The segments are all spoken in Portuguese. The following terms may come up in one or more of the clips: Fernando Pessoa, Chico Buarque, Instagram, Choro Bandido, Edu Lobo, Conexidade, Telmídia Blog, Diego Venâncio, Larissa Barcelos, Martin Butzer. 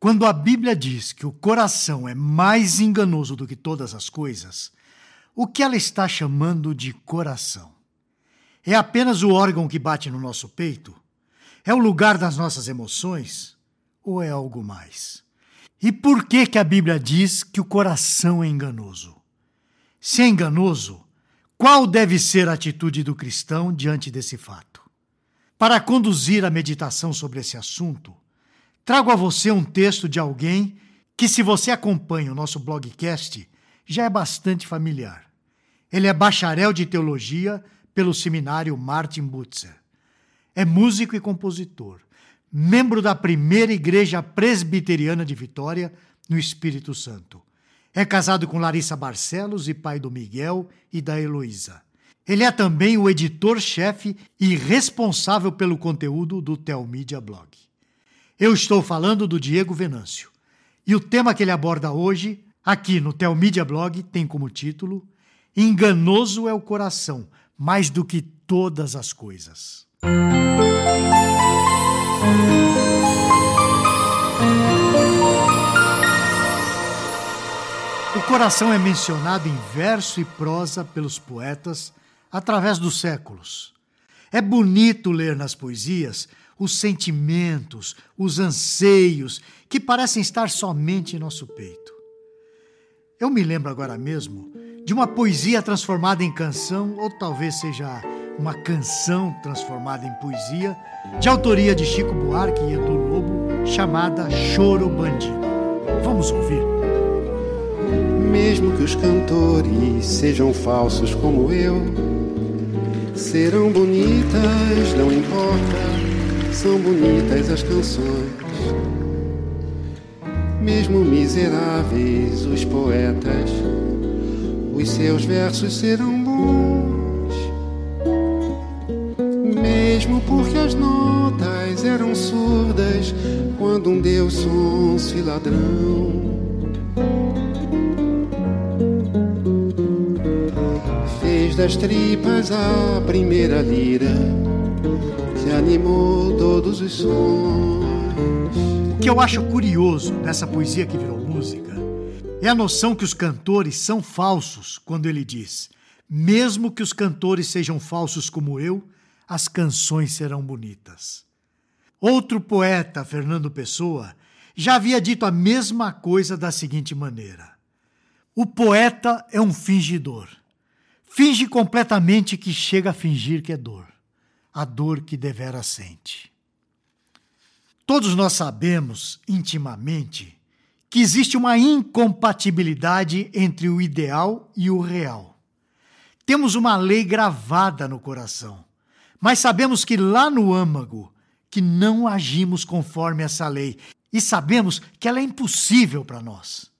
Quando a Bíblia diz que o coração é mais enganoso do que todas as coisas, o que ela está chamando de coração? É apenas o órgão que bate no nosso peito? É o lugar das nossas emoções? Ou é algo mais? E por que que a Bíblia diz que o coração é enganoso? Se é enganoso, qual deve ser a atitude do cristão diante desse fato? Para conduzir a meditação sobre esse assunto, trago a você um texto de alguém que, se você acompanha o nosso blogcast, já é bastante familiar. Ele é bacharel de teologia pelo seminário Martin Butzer. É músico e compositor, membro da primeira igreja presbiteriana de Vitória, no Espírito Santo. É casado com Larissa Barcelos e pai do Miguel e da Heloísa. Ele é também o editor-chefe e responsável pelo conteúdo do Telmídia Blog. Eu estou falando do Diego Venâncio. E o tema que ele aborda hoje, aqui no Telmídia Blog, tem como título Enganoso é o Coração, mais do que todas as coisas. O coração é mencionado em verso e prosa pelos poetas através dos séculos. É bonito ler nas poesias os sentimentos, os anseios que parecem estar somente em nosso peito. Eu me lembro agora mesmo de uma poesia transformada em canção, ou talvez seja uma canção transformada em poesia, de autoria de Chico Buarque e Edu Lobo, chamada Choro Bandido. Vamos ouvir. Mesmo que os cantores sejam falsos como eu, serão bonitas, não importa, são bonitas as canções. Mesmo miseráveis os poetas, os seus versos serão bons. Mesmo porque as notas eram surdas quando um Deus sonso e ladrão fez das tripas a primeira lira que animou todos os sons. O que eu acho curioso nessa poesia que virou música é a noção que os cantores são falsos quando ele diz: mesmo que os cantores sejam falsos como eu, as canções serão bonitas. Outro poeta, Fernando Pessoa, já havia dito a mesma coisa da seguinte maneira: o poeta é um fingidor. Finge completamente que chega a fingir que é dor, a dor que deveras sente. Todos nós sabemos, intimamente, que existe uma incompatibilidade entre o ideal e o real. Temos uma lei gravada no coração, mas sabemos que lá no âmago que não agimos conforme essa lei e sabemos que ela é impossível para nós.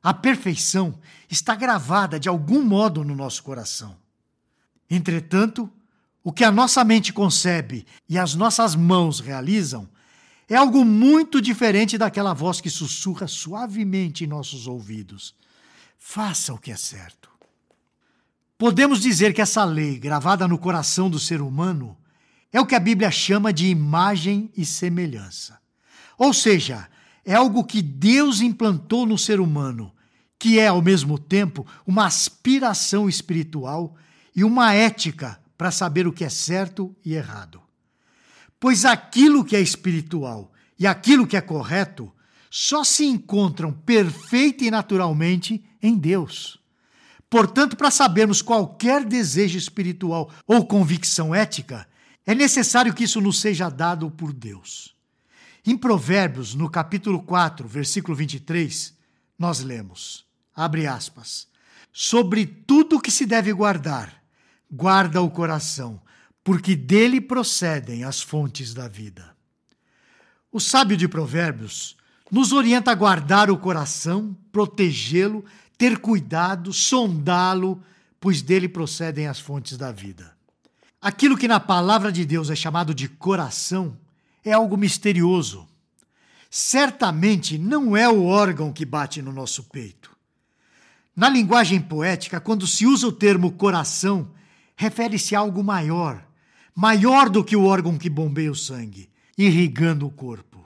A perfeição está gravada de algum modo no nosso coração. Entretanto, o que a nossa mente concebe e as nossas mãos realizam é algo muito diferente daquela voz que sussurra suavemente em nossos ouvidos: faça o que é certo. Podemos dizer que essa lei, gravada no coração do ser humano, é o que a Bíblia chama de imagem e semelhança. Ou seja, é algo que Deus implantou no ser humano, que é, ao mesmo tempo, uma aspiração espiritual e uma ética para saber o que é certo e errado. Pois aquilo que é espiritual e aquilo que é correto só se encontram perfeita e naturalmente em Deus. Portanto, para sabermos qualquer desejo espiritual ou convicção ética, é necessário que isso nos seja dado por Deus. Em Provérbios, no capítulo 4, versículo 23, nós lemos, abre aspas, sobre tudo que se deve guardar, guarda o coração, porque dele procedem as fontes da vida. O sábio de Provérbios nos orienta a guardar o coração, protegê-lo, ter cuidado, sondá-lo, pois dele procedem as fontes da vida. Aquilo que na palavra de Deus é chamado de coração é algo misterioso. Certamente não é o órgão que bate no nosso peito. Na linguagem poética, quando se usa o termo coração, refere-se a algo maior, maior do que o órgão que bombeia o sangue, irrigando o corpo.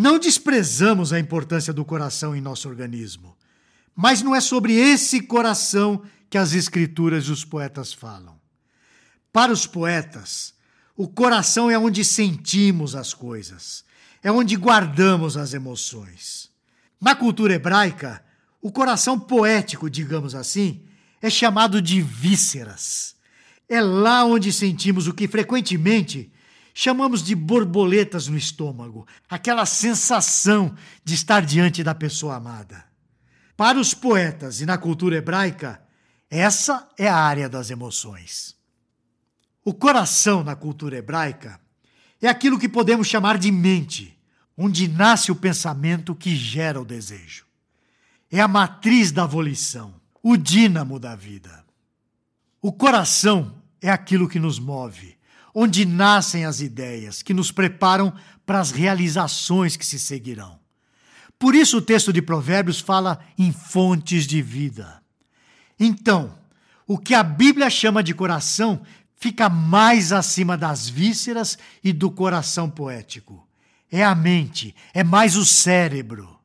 Não desprezamos a importância do coração em nosso organismo, mas não é sobre esse coração que as escrituras e os poetas falam. Para os poetas, o coração é onde sentimos as coisas, é onde guardamos as emoções. Na cultura hebraica, o coração poético, digamos assim, é chamado de vísceras. É lá onde sentimos o que frequentemente chamamos de borboletas no estômago, aquela sensação de estar diante da pessoa amada. Para os poetas e na cultura hebraica, essa é a área das emoções. O coração na cultura hebraica é aquilo que podemos chamar de mente, onde nasce o pensamento que gera o desejo. É a matriz da volição, o dínamo da vida. O coração é aquilo que nos move, onde nascem as ideias que nos preparam para as realizações que se seguirão. Por isso o texto de Provérbios fala em fontes de vida. Então, o que a Bíblia chama de coração fica mais acima das vísceras e do coração poético. É a mente, é mais o cérebro.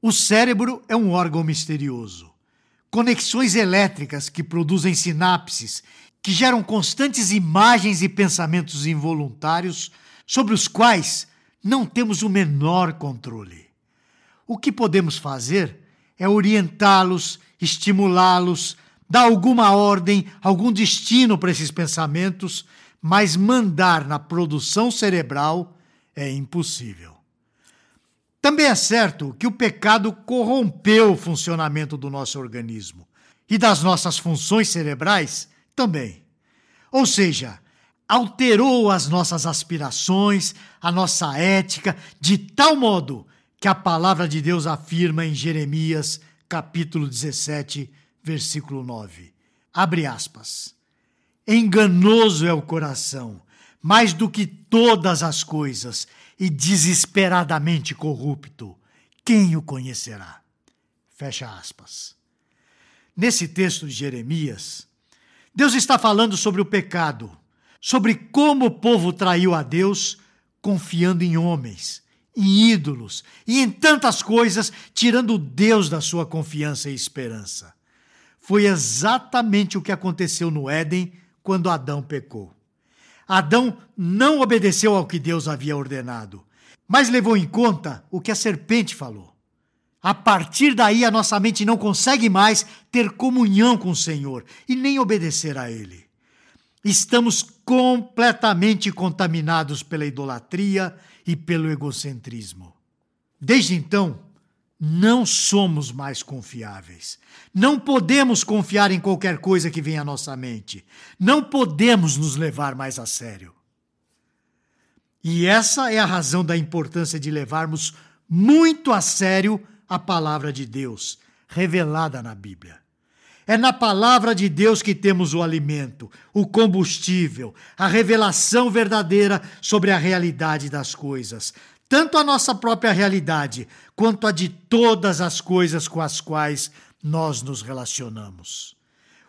O cérebro é um órgão misterioso. Conexões elétricas que produzem sinapses, que geram constantes imagens e pensamentos involuntários sobre os quais não temos o menor controle. O que podemos fazer é orientá-los, estimulá-los, dar alguma ordem, algum destino para esses pensamentos, mas mandar na produção cerebral é impossível. Também é certo que o pecado corrompeu o funcionamento do nosso organismo e das nossas funções cerebrais também. Ou seja, alterou as nossas aspirações, a nossa ética, de tal modo que a palavra de Deus afirma em Jeremias, capítulo 17, versículo 9. Abre aspas. Enganoso é o coração, mais do que todas as coisas, e desesperadamente corrupto. Quem o conhecerá? Fecha aspas. Nesse texto de Jeremias, Deus está falando sobre o pecado, sobre como o povo traiu a Deus, confiando em homens, em ídolos e em tantas coisas, tirando Deus da sua confiança e esperança. Foi exatamente o que aconteceu no Éden quando Adão pecou. Adão não obedeceu ao que Deus havia ordenado, mas levou em conta o que a serpente falou. A partir daí, a nossa mente não consegue mais ter comunhão com o Senhor e nem obedecer a Ele. Estamos completamente contaminados pela idolatria e pelo egocentrismo. Desde então, não somos mais confiáveis. Não podemos confiar em qualquer coisa que vem à nossa mente. Não podemos nos levar mais a sério. E essa é a razão da importância de levarmos muito a sério a palavra de Deus, revelada na Bíblia. É na palavra de Deus que temos o alimento, o combustível, a revelação verdadeira sobre a realidade das coisas, tanto a nossa própria realidade, quanto a de todas as coisas com as quais nós nos relacionamos.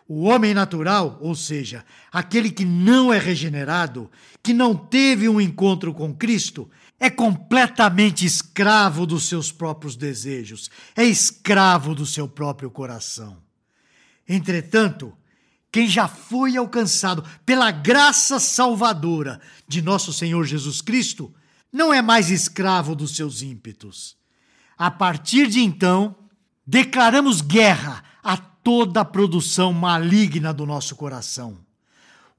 O homem natural, ou seja, aquele que não é regenerado, que não teve um encontro com Cristo, é completamente escravo dos seus próprios desejos, é escravo do seu próprio coração. Entretanto, quem já foi alcançado pela graça salvadora de nosso Senhor Jesus Cristo, não é mais escravo dos seus ímpetos. A partir de então, declaramos guerra a toda a produção maligna do nosso coração.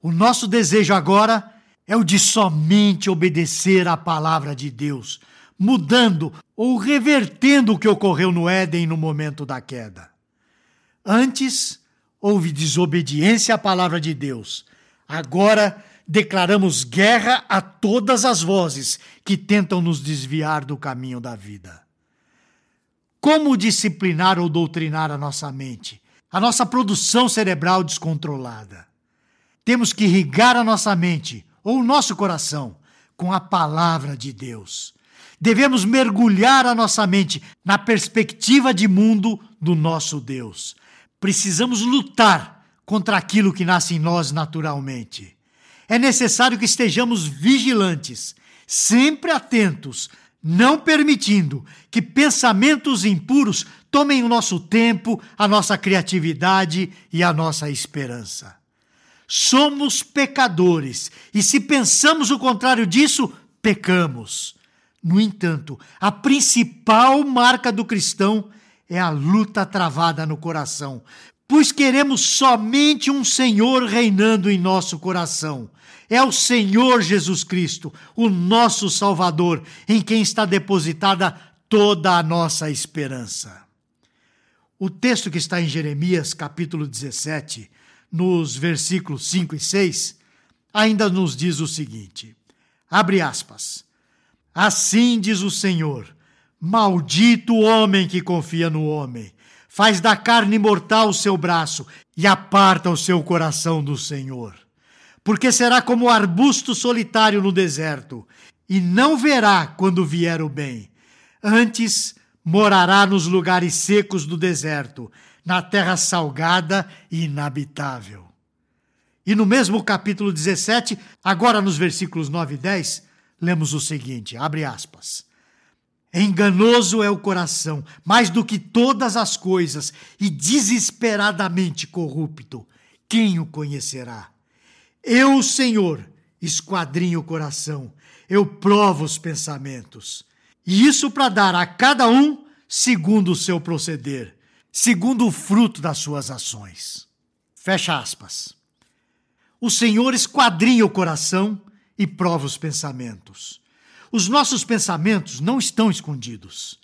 O nosso desejo agora é o de somente obedecer à palavra de Deus, mudando ou revertendo o que ocorreu no Éden no momento da queda. Antes, houve desobediência à palavra de Deus. Agora, declaramos guerra a todas as vozes que tentam nos desviar do caminho da vida. Como disciplinar ou doutrinar a nossa mente, a nossa produção cerebral descontrolada? Temos que irrigar a nossa mente, ou o nosso coração, com a palavra de Deus. Devemos mergulhar a nossa mente na perspectiva de mundo do nosso Deus. Precisamos lutar contra aquilo que nasce em nós naturalmente. É necessário que estejamos vigilantes, sempre atentos, não permitindo que pensamentos impuros tomem o nosso tempo, a nossa criatividade e a nossa esperança. Somos pecadores e, se pensamos o contrário disso, pecamos. No entanto, a principal marca do cristão é a luta travada no coração, pois queremos somente um Senhor reinando em nosso coração. É o Senhor Jesus Cristo, o nosso Salvador, em quem está depositada toda a nossa esperança. O texto que está em Jeremias, capítulo 17, nos versículos 5 e 6, ainda nos diz o seguinte, abre aspas, assim diz o Senhor, maldito o homem que confia no homem, faz da carne mortal o seu braço e aparta o seu coração do Senhor. Porque será como arbusto solitário no deserto, e não verá quando vier o bem. Antes, morará nos lugares secos do deserto, na terra salgada e inabitável. E no mesmo capítulo 17, agora nos versículos 9 e 10, lemos o seguinte, abre aspas. Enganoso é o coração, mais do que todas as coisas, e desesperadamente corrupto. Quem o conhecerá? Eu, Senhor, esquadrinho o coração, eu provo os pensamentos. E isso para dar a cada um segundo o seu proceder, segundo o fruto das suas ações. Fecha aspas. O Senhor esquadrinha o coração e prova os pensamentos. Os nossos pensamentos não estão escondidos.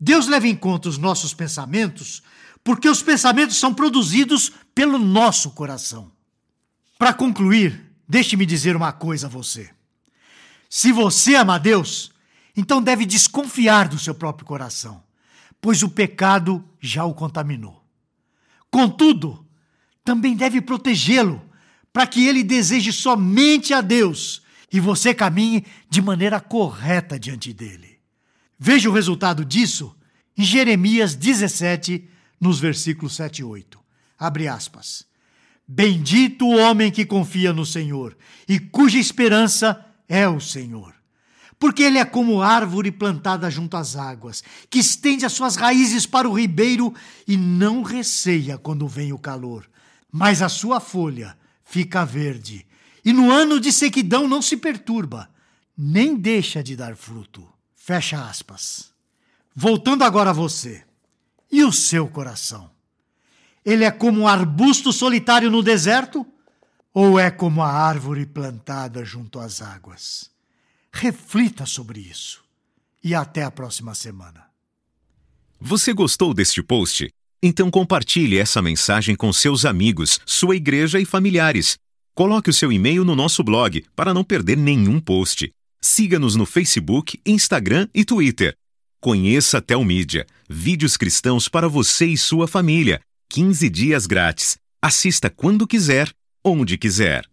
Deus leva em conta os nossos pensamentos porque os pensamentos são produzidos pelo nosso coração. Para concluir, deixe-me dizer uma coisa a você. Se você ama Deus, então deve desconfiar do seu próprio coração, pois o pecado já o contaminou. Contudo, também deve protegê-lo para que ele deseje somente a Deus e você caminhe de maneira correta diante dele. Veja o resultado disso em Jeremias 17, nos versículos 7 e 8. Abre aspas. Bendito o homem que confia no Senhor e cuja esperança é o Senhor. Porque ele é como árvore plantada junto às águas, que estende as suas raízes para o ribeiro e não receia quando vem o calor. Mas a sua folha fica verde. E no ano de sequidão não se perturba, nem deixa de dar fruto. Fecha aspas. Voltando agora a você e o seu coração. Ele é como um arbusto solitário no deserto ou é como a árvore plantada junto às águas? Reflita sobre isso e até a próxima semana. Você gostou deste post? Então compartilhe essa mensagem com seus amigos, sua igreja e familiares. Coloque o seu e-mail no nosso blog para não perder nenhum post. Siga-nos no Facebook, Instagram e Twitter. Conheça a Telmídia, vídeos cristãos para você e sua família. 15 dias grátis. Assista quando quiser, onde quiser.